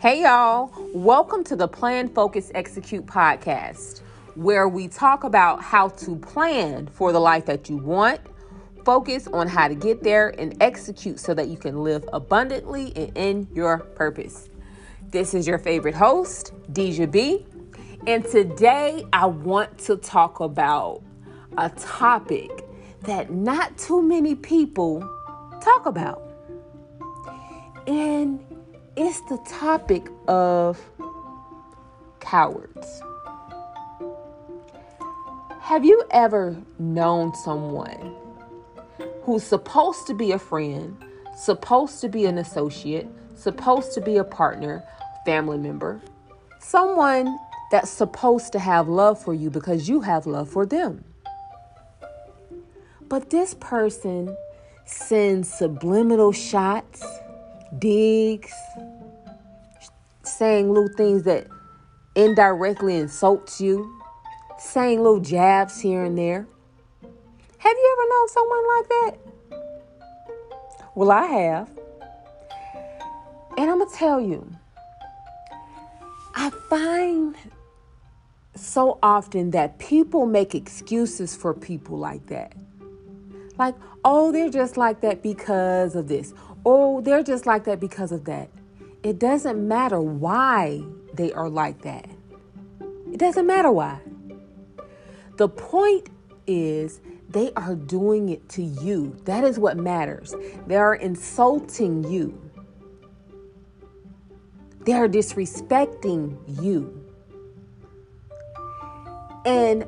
Hey y'all, welcome to the Plan, Focus, Execute podcast, where we talk about how to plan for the life that you want, focus on how to get there, and execute so that you can live abundantly and in your purpose. This is your favorite host, Deja B, and today I want to talk about a topic that not too many people talk about. And it's the topic of cowards. Have you ever known someone who's supposed to be a friend, supposed to be an associate, supposed to be a partner, family member, someone that's supposed to have love for you because you have love for them? But this person sends subliminal shots, digs, saying little things that indirectly insults you, saying little jabs here and there. Have you ever known someone like that? Well, I have. And I'm going to tell you, I find so often that people make excuses for people like that. Like, oh, they're just like that because of this. Oh, they're just like that because of that. It doesn't matter why they are like that. It doesn't matter why. The point is they are doing it to you. That is what matters. They are insulting you. They are disrespecting you. And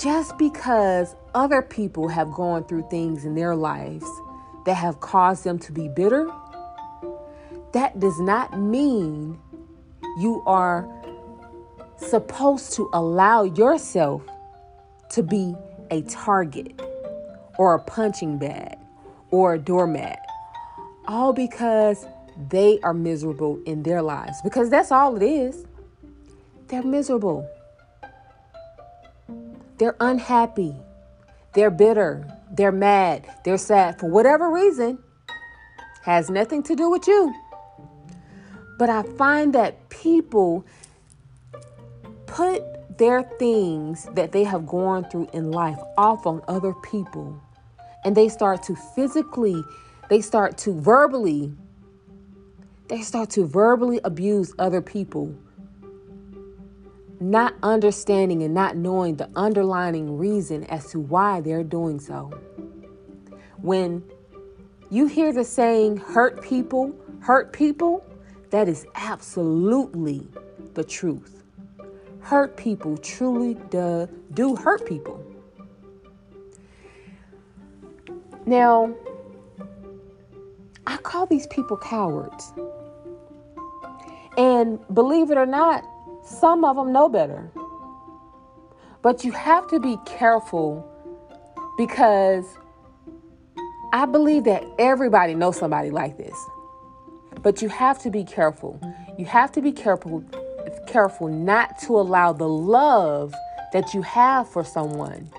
just because other people have gone through things in their lives that have caused them to be bitter, that does not mean you are supposed to allow yourself to be a target or a punching bag or a doormat, all because they are miserable in their lives, because that's all it is. They're miserable. They're unhappy. They're bitter. They're mad, they're sad, for whatever reason, has nothing to do with you. But I find that people put their things that they have gone through in life off on other people. And they start to physically, they start to verbally abuse other people, not understanding and not knowing the underlying reason as to why they're doing so. When you hear the saying, hurt people, that is absolutely the truth. Hurt people truly do hurt people. Now, I call these people cowards. And believe it or not, some of them know better. But you have to be careful, because I believe that everybody knows somebody like this. But you have to be careful. You have to be careful not to allow the love that you have for someone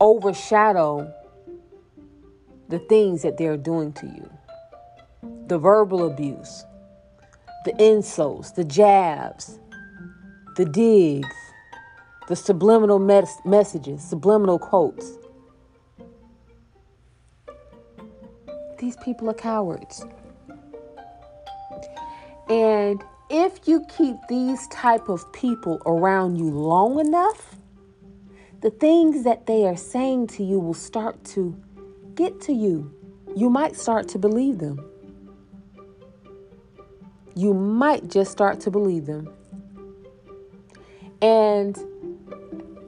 overshadow the things that they're doing to you. The verbal abuse, the insults, the jabs, the digs, the subliminal messages, subliminal quotes. These people are cowards. And if you keep these type of people around you long enough, the things that they are saying to you will start to get to you. You might start to believe them. You might just start to believe them. And,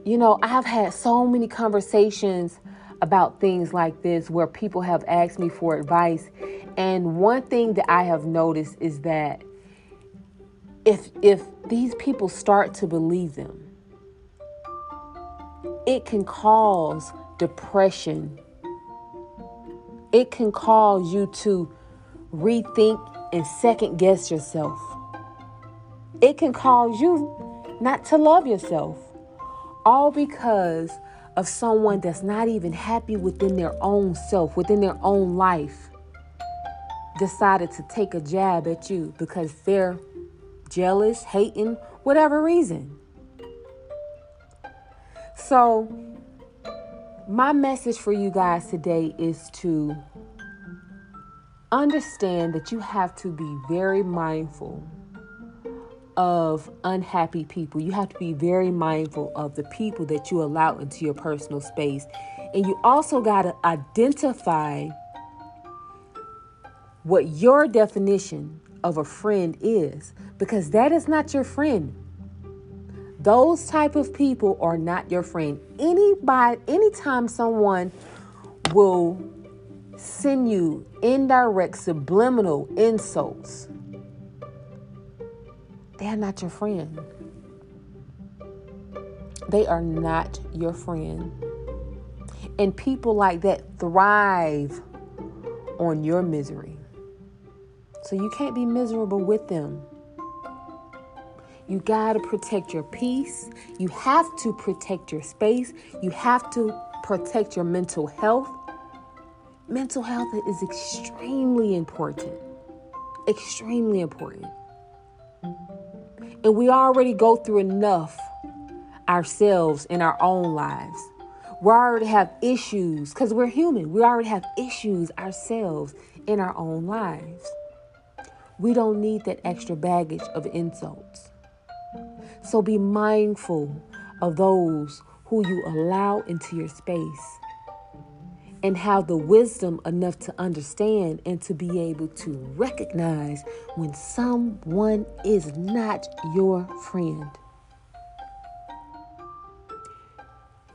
you know, I've had so many conversations about things like this where people have asked me for advice. And one thing that I have noticed is that if these people start to believe them, it can cause depression. It can cause you to rethink and second guess yourself. It can cause you not to love yourself, all because of someone that's not even happy within their own self, within their own life. decided to take a jab at you because they're jealous, hating, whatever reason. So my message for you guys today is to understand that you have to be very mindful of unhappy people. You have to be very mindful of the people that you allow into your personal space. And you also got to identify what your definition of a friend is, because that is not your friend. Those type of people are not your friend. Anytime someone will send you indirect subliminal insults, they are not your friend. They are not your friend. And people like that thrive on your misery. So you can't be miserable with them. You got to protect your peace. You have to protect your space. You have to protect your mental health. Mental health is extremely important. Extremely important. And we already go through enough ourselves in our own lives. We already have issues because we're human. We already have issues ourselves in our own lives. We don't need that extra baggage of insults. So be mindful of those who you allow into your space and have the wisdom enough to understand and to be able to recognize when someone is not your friend.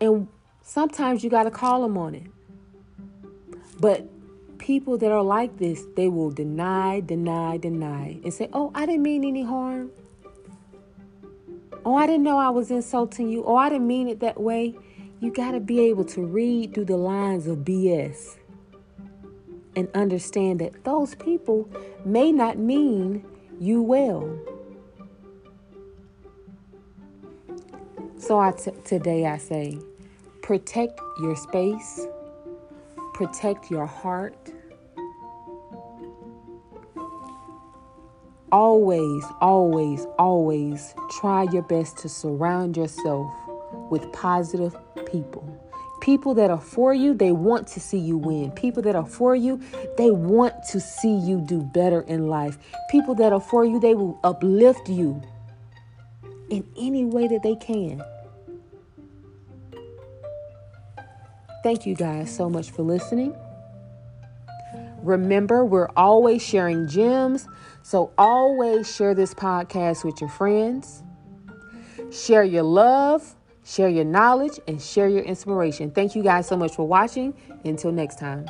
And sometimes you got to call them on it. But people that are like this, they will deny, and say, oh, I didn't mean any harm. Oh, I didn't know I was insulting you. Oh, I didn't mean it that way. You got to be able to read through the lines of BS and understand that those people may not mean you well. So today I say, protect your space, protect your heart. Always, always, always try your best to surround yourself with positive people. People that are for you, they want to see you win. People that are for you, they want to see you do better in life. People that are for you, they will uplift you in any way that they can. Thank you guys so much for listening. Remember, we're always sharing gems, so always share this podcast with your friends. Share your love, share your knowledge, and share your inspiration. Thank you guys so much for watching. Until next time.